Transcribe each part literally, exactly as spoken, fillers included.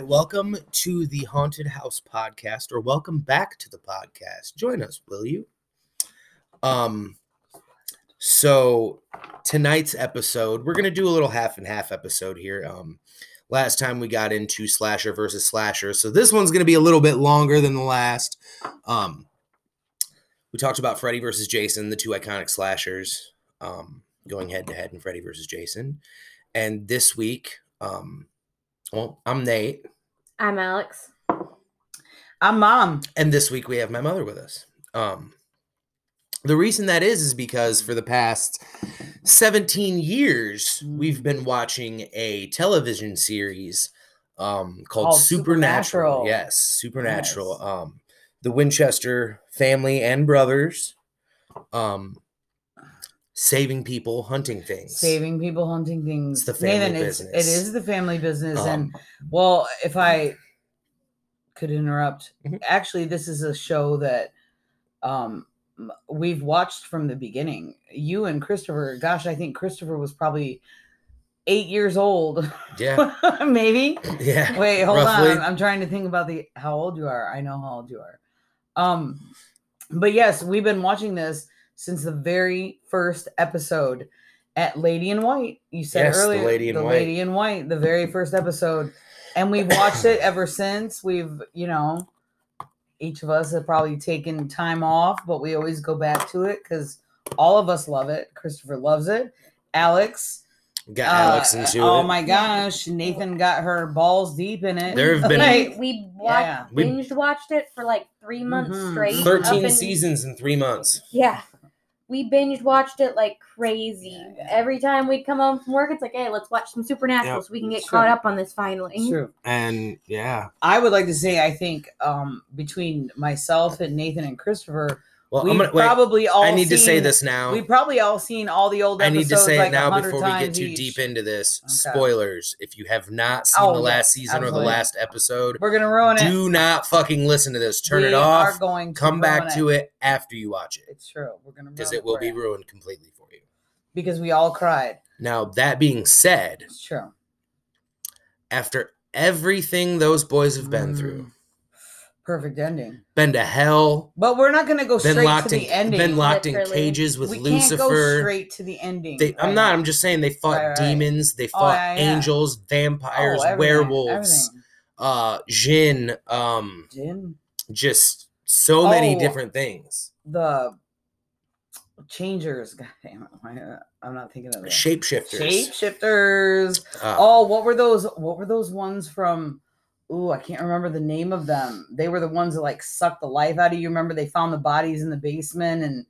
Welcome to the Haunted House podcast, or welcome back to the podcast. Join us, will you? Um, so tonight's episode, we're going to do a little half and half episode here. Um, last time we got into slasher versus slasher, so this one's going to be a little bit longer than the last. Um, we talked about Freddy versus Jason, the two iconic slashers, um, going head to head in Freddy versus Jason. And this week, um, well, I'm Nate. I'm Alex. I'm Mom. And this week we have my mother with us. Um, the reason that is is because for the past seventeen years, we've been watching a television series um, called, called Supernatural. Supernatural. Yes, Supernatural. Yes. Um, the Winchester family and brothers um, saving people, hunting things. Saving people, hunting things. It's the family Nathan, business. It's, it is the family business. Um, and, well, if I could interrupt. Mm-hmm. Actually, this is a show that um, we've watched from the beginning. You and Christopher. Gosh, I think Christopher was probably eight years old. Yeah. Maybe. Yeah. Wait, hold roughly. on. I'm, I'm trying to think about the how old you are. I know how old you are. Um, But, yes, we've been watching this since the very first episode at Lady in White. You said yes, earlier, the, lady in, the white. lady in White, the very first episode. And we've watched it ever since. We've, you know, each of us have probably taken time off, but we always go back to it because all of us love it. Christopher loves it. Alex. Got uh, Alex into oh it. Oh my gosh. Nathan got her balls deep in it. There have been. Like, we watched, yeah. binged watched it for like three months mm-hmm. straight. thirteen in, seasons in three months. Yeah. We binge watched it like crazy. Yeah, yeah. Every time we'd come home from work, it's like, hey, let's watch some Supernatural yep. so we can get True. caught up on this finally. True. And yeah. I would like to say, I think um, between myself and Nathan and Christopher, well, we probably wait. all I need seen, to say this now. We've probably all seen all the old episodes. I need to say like it now before we get too each. deep into this. Okay. Spoilers. If you have not seen oh, the last season absolutely. or the last episode, we're going to ruin it. Do not fucking listen to this. Turn we it off. Are going to Come back it. to it after you watch it. It's true. We're going to Because it will it. be ruined completely for you. Because we all cried. Now, that being said, it's true. After everything those boys have been mm. through, perfect ending. Been to hell. But we're not going to go straight to the in, ending. Been locked Literally. in cages with we Lucifer. We can't go straight to the ending. They, right. I'm not. I'm just saying they fought right, right. demons. They fought oh, yeah, yeah. angels, vampires, oh, everything, werewolves, everything. Uh, jinn. Um, jinn? Just so oh, many different things. The changers. God damn it. I'm not thinking of that. Shapeshifters. Shapeshifters. Uh, oh, what were those? What were those ones from... Ooh, I can't remember the name of them. They were the ones that like sucked the life out of you. Remember, they found the bodies in the basement, and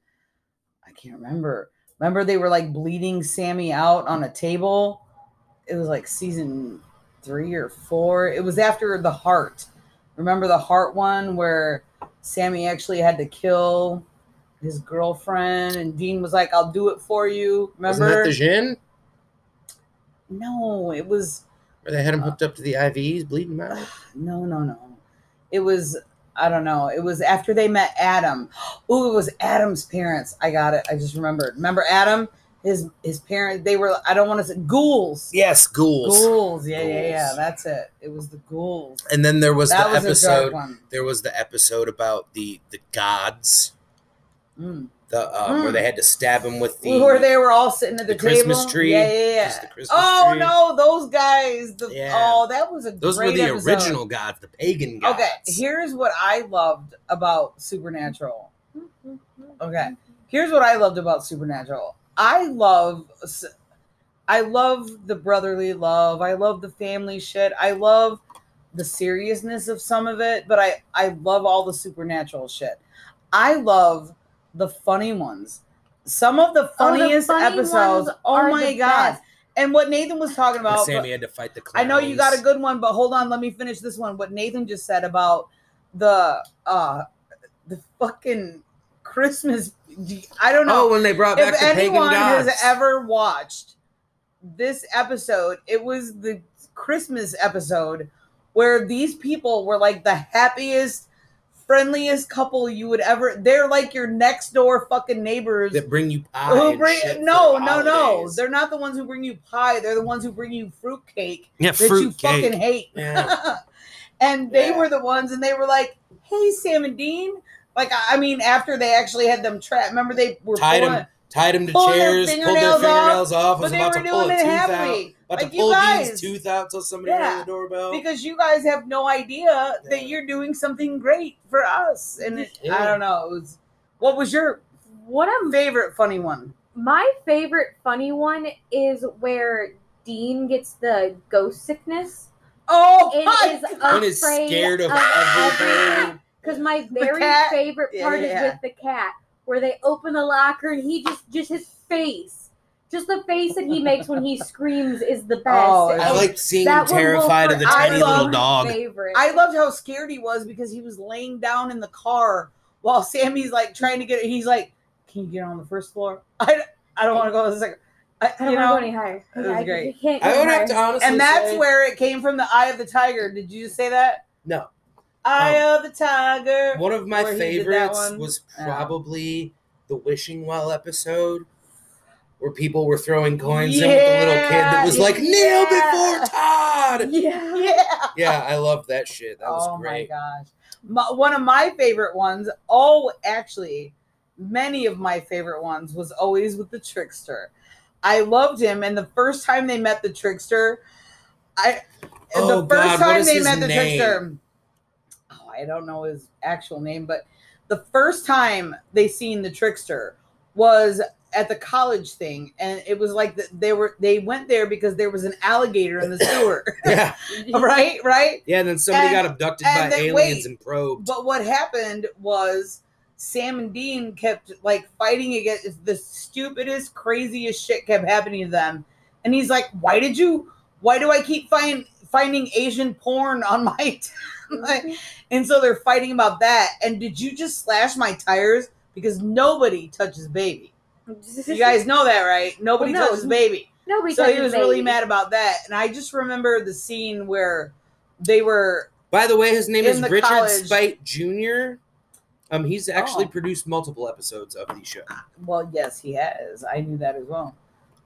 I can't remember. Remember, they were like bleeding Sammy out on a table. It was like season three or four. It was after the heart. Remember the heart one where Sammy actually had to kill his girlfriend, and Dean was like, "I'll do it for you." Remember? Wasn't that the Jinn? No, it was. They had him hooked up to the I Vs, bleeding him out? No, no, no. It was, I don't know. It was after they met Adam. Ooh, it was Adam's parents. I got it. I just remembered. Remember Adam? His his parents, they were, I don't want to say, ghouls. Yes, ghouls. Ghouls. Yeah, ghouls. yeah, yeah. That's it. It was the ghouls. And then there was that the was episode. One. There was the episode about the, the gods. Mm. The, uh, mm. where they had to stab him with the... Where they were all sitting at the, the table. Christmas tree. Yeah, yeah, yeah. The Christmas oh, tree. no, those guys. The, yeah. Oh, that was a Those great Those were the episode. original gods, the pagan gods. Okay, here's what I loved about Supernatural. Okay, here's what I loved about Supernatural. I love... I love the brotherly love. I love the family shit. I love the seriousness of some of it, but I, I love all the supernatural shit. I love... the funny ones. Some of the funniest oh, the funny episodes. Oh my God. Best. And what Nathan was talking about. Sammy had to fight the clowns. I know you got a good one, but hold on. Let me finish this one. What Nathan just said about the uh, the fucking Christmas I don't know. Oh, when they brought back if the pagan dogs. If anyone has ever watched this episode, it was the Christmas episode where these people were like the happiest, friendliest couple you would ever. They're like your next door fucking neighbors that bring you pie. Who bring, no, no, no. They're not the ones who bring you pie. They're the ones who bring you fruitcake yeah, that fruit you cake. fucking hate. Yeah. And they yeah. were the ones, and they were like, "Hey, Sam and Dean." Like, I mean, after they actually had them trapped, remember they were tied pulling, them, tied them to chairs, pulled their fingernails off, off. was about to pull a tooth out, about to pull Dean's tooth out until somebody yeah, rang the doorbell. Because you guys have no idea yeah. that you're doing something great for us, and it, yeah. I don't know. It was, what was your what a favorite funny one? My favorite funny one is where Dean gets the ghost sickness. Oh, it is, God. is scared of, of everything. Because my very favorite part yeah, yeah. is with the cat, where they open the locker and he just, just his face, just the face that he makes when he screams is the best. Oh, I liked seeing him terrified of the tiny little dog. Favorite. I loved how scared he was because he was laying down in the car while Sammy's like trying to get it. He's like, "Can you get on the first floor? I, I don't want to go on the second." I, I don't know, want to go any higher. It was I, great. I would higher. have to honestly And that's say, where it came from, the Eye of the Tiger. Did you say that? No. Eye um, of the Tiger. One of my favorites was probably oh. the Wishing Well episode where people were throwing coins yeah. in with the little kid that was like, kneel yeah. before Todd. Yeah. yeah. Yeah, I loved that shit. That was oh great. Oh, my gosh. My, one of my favorite ones, oh, actually, many of my favorite ones was always with the Trickster. I loved him, and the first time they met the Trickster, I oh, the first God, time they met the name? Trickster, oh, I don't know his actual name, but the first time they seen the Trickster was at the college thing, and it was like the, they were they went there because there was an alligator in the sewer. yeah, right, right. Yeah, and then somebody and, got abducted by aliens wait, and probed. But what happened was, Sam and Dean kept like fighting against the stupidest, craziest shit kept happening to them. And he's like, why did you, why do I keep find, finding Asian porn on my, t- my, and so they're fighting about that. And did you just slash my tires? Because nobody touches baby. You guys know that, right? Nobody well, no, touches baby. Nobody so touches he was baby. really mad about that. And I just remember the scene where they were. By the way, his name is Richard college. Spite Junior Um, he's actually oh. produced multiple episodes of the show. Well, yes, he has. I knew that as well.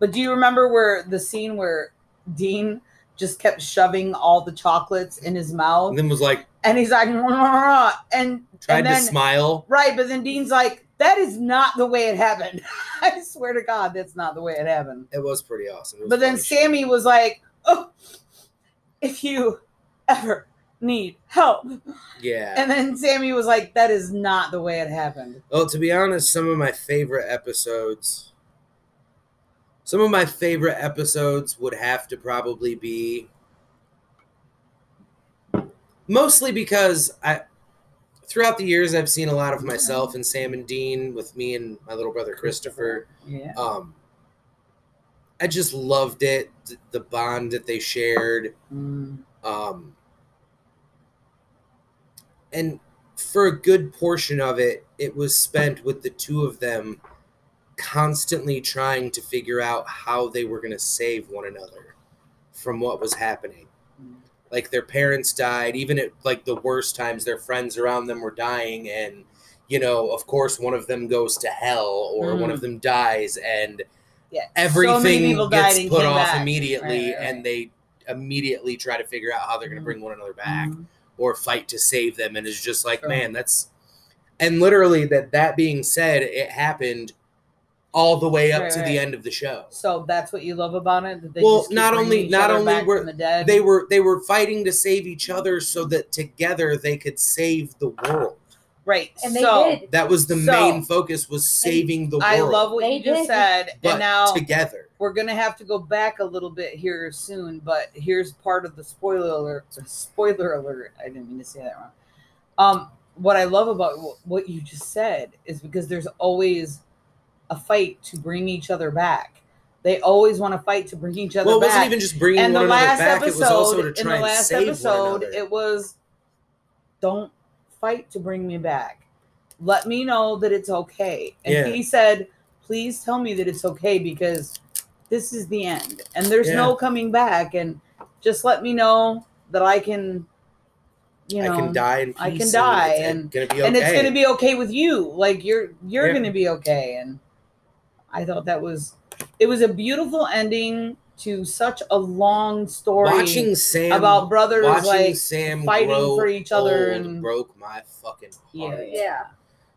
But do you remember where the scene where Dean just kept shoving all the chocolates in his mouth? And then was like... And he's like... Rah, rah, rah, and tried and then, to smile. Right, but then Dean's like, that is not the way it happened. I swear to God, that's not the way it happened. It was pretty awesome. Was but then Sammy was like, oh, if you ever... need help. Yeah. And then Sammy was like, that is not the way it happened. Well, to be honest, some of my favorite episodes, some of my favorite episodes would have to probably be mostly because I, throughout the years, I've seen a lot of myself and Sam and Dean with me and my little brother, Christopher. Yeah. Um, I just loved it. The bond that they shared. Mm. Um, And for a good portion of it, it was spent with the two of them constantly trying to figure out how they were going to save one another from what was happening. Like their parents died, even at like the worst times, their friends around them were dying. And, you know, of course, one of them goes to hell or mm. one of them dies and yeah. everything so gets put off back. immediately. Right, right. And they immediately try to figure out how they're going to mm. bring one another back. Mm. Or fight to save them. And it's just like, sure. man, that's... And literally, that that being said, it happened all the way up right, to right. the end of the show. So that's what you love about it? That they well, not only not only were the they were they were fighting to save each other so that together they could save the world. Right. And so, they did. That was the so, main focus, was saving the world. I love what they you did. just said. But and now together. We're going to have to go back a little bit here soon, but here's part of the spoiler alert. Spoiler alert. I didn't mean to say that wrong. Um, what I love about what you just said is because there's always a fight to bring each other back. They always want to fight to bring each other well, back. Well, it wasn't even just bringing and one another back. Episode, it was also to try and save episode, one another. In the last episode, it was, don't fight to bring me back. let me know that it's okay. And yeah. he said, please tell me that it's okay, because this is the end and there's yeah. no coming back. And just let me know that I can, you know, I can die. In peace I can and die. It's and, gonna be okay. and it's going to be okay with you. Like you're, you're yeah. going to be okay. And I thought that was, it was a beautiful ending to such a long story. Watching Sam about brothers like Sam fighting for each other and broke my fucking heart. Yeah,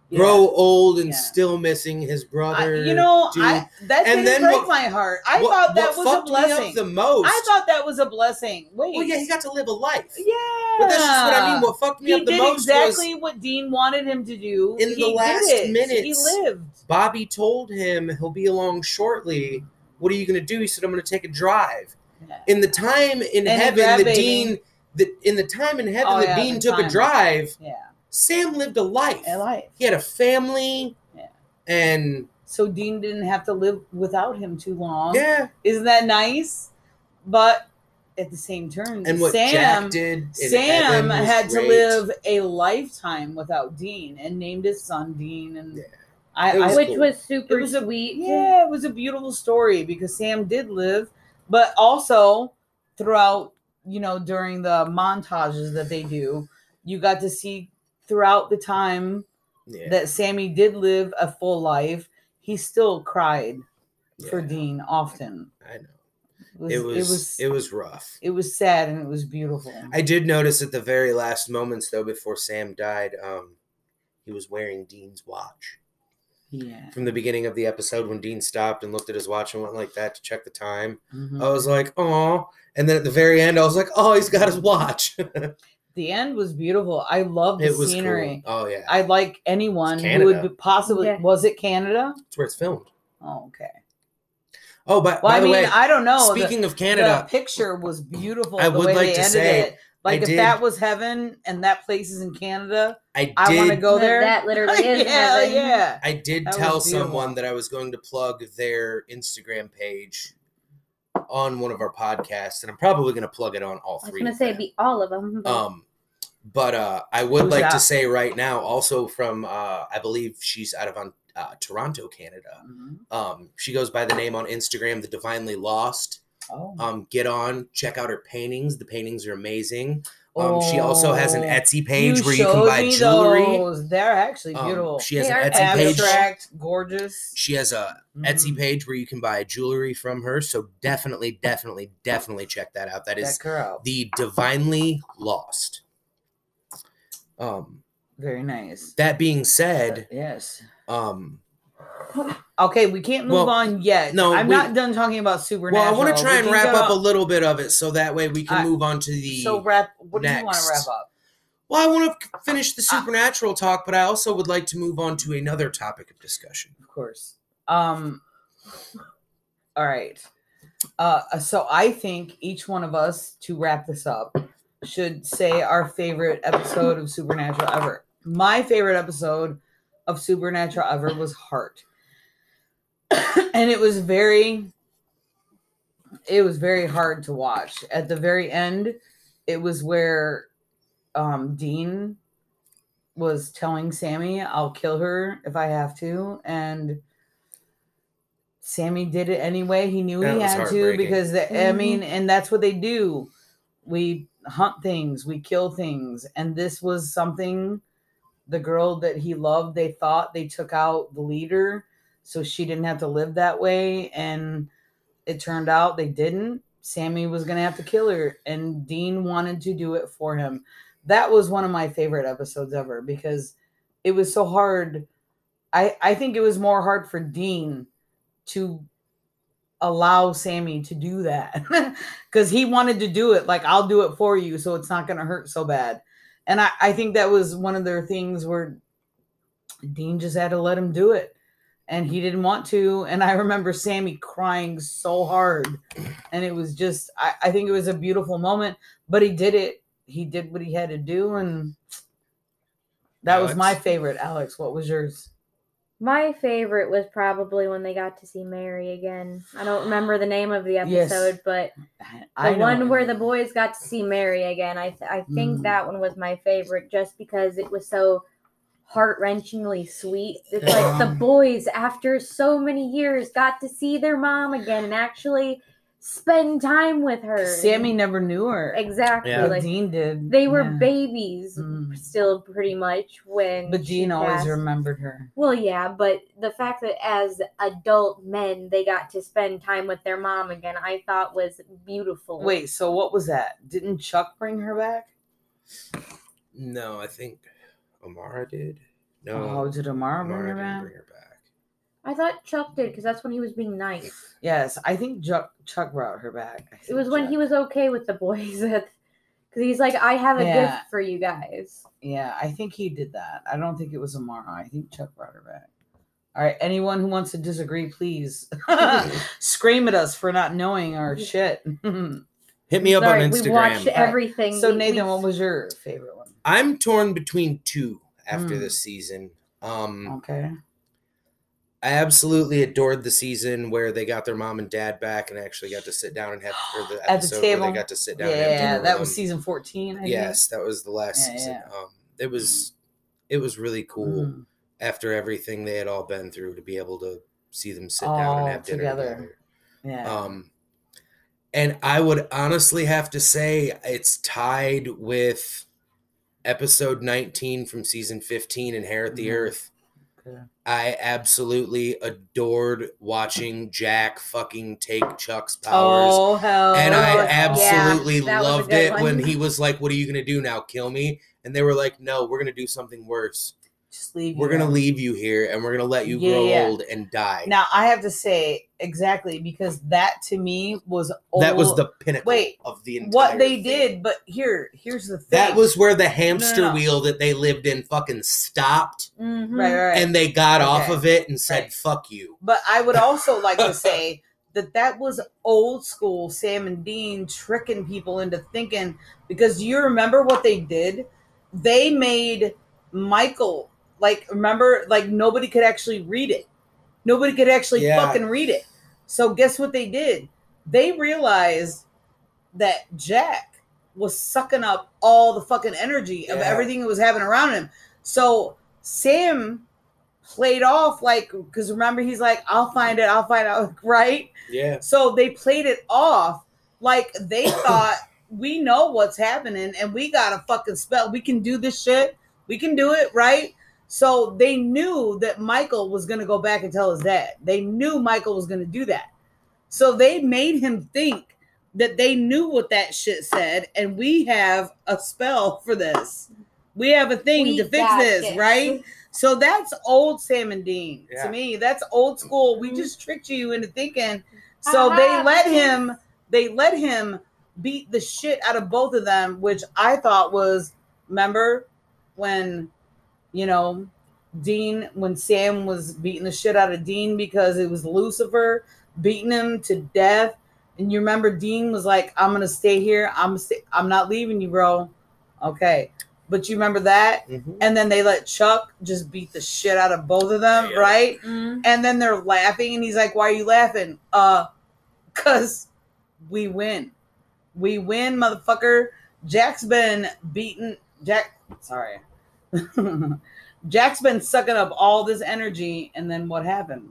yeah. grow yeah. old and yeah. still missing his brother. I, you know, dude. I, that and didn't then break what, my heart. I what, thought that was a blessing. The most. I thought that was a blessing. Wait, well, yeah, he got to live a life. Yeah, but that's just what I mean. What fucked me he up the did most exactly was what Dean wanted him to do. In he the last minutes, he lived. Bobby told him he'll be along shortly. What are you going to do? He said, I'm going to take a drive. Yeah. In the time in and heaven, the Dean, the, in the time in heaven, oh, the yeah, Dean the took time. a drive. Yeah. Sam lived a life. A life. He had a family. Yeah. And so Dean didn't have to live without him too long. Yeah. Isn't that nice? But at the same turn, and what Sam, Jack did Sam had great. to live a lifetime without Dean and named his son Dean. And yeah. I, was I, which cool. was super it was sweet. A, yeah, it was a beautiful story because Sam did live, but also throughout, you know, during the montages that they do, you got to see throughout the time yeah. that Sammy did live a full life. He still cried yeah. for Dean often. I know. Was, it was it was it was rough. It was sad and it was beautiful. I did notice at the very last moments though, before Sam died, um, he was wearing Dean's watch. Yeah. From the beginning of the episode when Dean stopped and looked at his watch and went like that to check the time. Mm-hmm. I was like, oh. And then at the very end, I was like, oh, he's got his watch. The end was beautiful. I love the it scenery. Cool. Oh, yeah. I like anyone who would possibly. Yeah. Was it Canada? It's where it's filmed. Oh, okay. Oh, but well, by I the mean, way, I don't know. Speaking the, of Canada, the picture was beautiful. I the would way like they to ended say. It. Like, I if did. that was heaven and that place is in Canada, I, I want to go there. That literally is yeah, heaven. Yeah. I did that tell someone that I was going to plug their Instagram page on one of our podcasts, and I'm probably going to plug it on all three. I was going to say it'd be all of them. But, um, but uh, I would like out? to say right now, also from, uh, I believe she's out of uh, Toronto, Canada. Mm-hmm. Um, she goes by the name on Instagram, the Divinely Lost. Oh. Um, get on, check out her paintings. The paintings are amazing. Um, oh. She also has an Etsy page you where you can buy jewelry. Those. They're actually beautiful. Um, she has they an Etsy abstract, page. Gorgeous. She has a mm-hmm. Etsy page where you can buy jewelry from her. So definitely, definitely, definitely check that out. That is out. the Divinely Lost. Um, very nice. That being said, but, yes. Um. Okay, we can't move well, on yet. No, I'm we, not done talking about Supernatural. Well, I want to try and wrap up a little bit of it so that way we can uh, move on to the So wrap what next. do you want to wrap up? Well, I want to finish the Supernatural uh, talk, but I also would like to move on to another topic of discussion. Of course. Um All right. Uh so I think each one of us, to wrap this up, should say our favorite episode of Supernatural ever. My favorite episode of Supernatural ever was Heart. And it was very, it was very hard to watch. At the very end, it was where um, Dean was telling Sammy, I'll kill her if I have to. And Sammy did it anyway. He knew that he had to because, the, I mean, and that's what they do. We hunt things, we kill things. And this was something the girl that he loved, they thought they took out the leader. So she didn't have to live that way. And it turned out they didn't. Sammy was going to have to kill her. And Dean wanted to do it for him. That was one of my favorite episodes ever because it was so hard. I, I think it was more hard for Dean to allow Sammy to do that because he wanted to do it. Like, I'll do it for you so it's not going to hurt so bad. And I, I think that was one of their things where Dean just had to let him do it. And he didn't want to. And I remember Sammy crying so hard. And it was just, I, I think it was a beautiful moment. But he did it. He did what he had to do. And that Alex. was my favorite. Alex, what was yours? My favorite was probably when they got to see Mary again. I don't remember the name of the episode, yes. but the I one where the boys got to see Mary again. I, th- I think mm. that one was my favorite just because it was so heart-wrenchingly sweet. It's like um, the boys, after so many years, got to see their mom again and actually spend time with her. Sammy never knew her. Exactly. Yeah. Like, Dean did. They were yeah. babies mm. still, pretty much, when But Dean always remembered her. Well, yeah, but the fact that as adult men, they got to spend time with their mom again, I thought was beautiful. Wait, so what was that? Didn't Chuck bring her back? No, I think Amara did. No. Oh, did Amara, Amara bring, her back? bring her back? I thought Chuck did, because that's when he was being nice. Yes, I think Chuck, Chuck brought her back. It was Chuck. when he was okay with the boys. Because he's like, I have a yeah. gift for you guys. Yeah, I think he did that. I don't think it was Amara. I think Chuck brought her back. All right, anyone who wants to disagree, please scream at us for not knowing our shit. Hit me up Sorry, on Instagram. We watched everything. So, we, Nathan, we... what was your favorite one? I'm torn between two after mm. this season. Um, okay. I absolutely adored the season where they got their mom and dad back and actually got to sit down and have or the episode At the table. where they got to sit down. Yeah, and have dinner that was them. season fourteen. I yes, think. that was the last yeah, season. Yeah. Um, it was, it was really cool mm. after everything they had all been through to be able to see them sit all down and have dinner together. together. Yeah. Um, And I would honestly have to say it's tied with episode nineteen from season fifteen, Inherit the mm-hmm. Earth. Okay. I absolutely adored watching Jack fucking take Chuck's powers. Oh, hell. And I absolutely yeah, loved it one. when he was like, what are you going to do now? Kill me? And they were like, no, we're going to do something worse. Just leave we're going to leave you here and we're going to let you yeah, grow yeah. old and die. Now, I have to say, exactly, because that to me was old. That was the pinnacle Wait, of the entire what they thing. did, but here, here's the thing. That was where the hamster no, no, no. wheel that they lived in fucking stopped. Mm-hmm. Right, right. And they got okay. off of it and said, right. fuck you. But I would also like to say that that was old school Sam and Dean tricking people into thinking, because you remember what they did? They made Michael... Like, remember, like, nobody could actually read it. Nobody could actually yeah. fucking read it. So guess what they did? They realized that Jack was sucking up all the fucking energy yeah. of everything that was happening around him. So Sam played off, like, because remember, he's like, I'll find it, I'll find out, right? Yeah. So they played it off like they thought, we know what's happening, and we got a fucking spell. We can do this shit. We can do it, right? So they knew that Michael was going to go back and tell his dad. They knew Michael was going to do that. So they made him think that they knew what that shit said, and we have a spell for this. We have a thing we to fix this, it. right? So that's old Sam and Dean. Yeah. To me, that's old school. We just tricked you into thinking. So uh-huh. they let him, they let him beat the shit out of both of them, which I thought was, remember when... You know, Dean, when Sam was beating the shit out of Dean because it was Lucifer beating him to death. And you remember Dean was like, I'm going to stay here. I'm stay- I'm not leaving you, bro. Okay. But you remember that? Mm-hmm. And then they let Chuck just beat the shit out of both of them, yeah. right? Mm-hmm. And then they're laughing. And he's like, why are you laughing? Uh, because we win. We win, motherfucker. Jack's been beaten. Jack, sorry. Jack's been sucking up all this energy, and then what happened?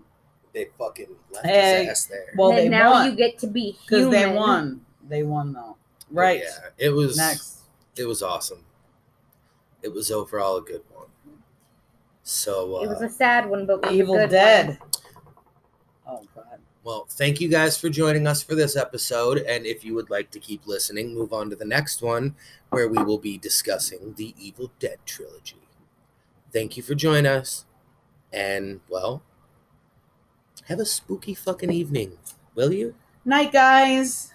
They fucking left hey, his ass there. Well, they now won. You get to be human. Because they won. They won, though. Right. Yeah, it was Next. It was awesome. It was overall a good one. So uh, it was a sad one, but we Evil Dead. One. Oh, God. Well, thank you guys for joining us for this episode. And if you would like to keep listening, move on to the next one where we will be discussing the Evil Dead trilogy. Thank you for joining us. And, well, have a spooky fucking evening, will you? Night, guys.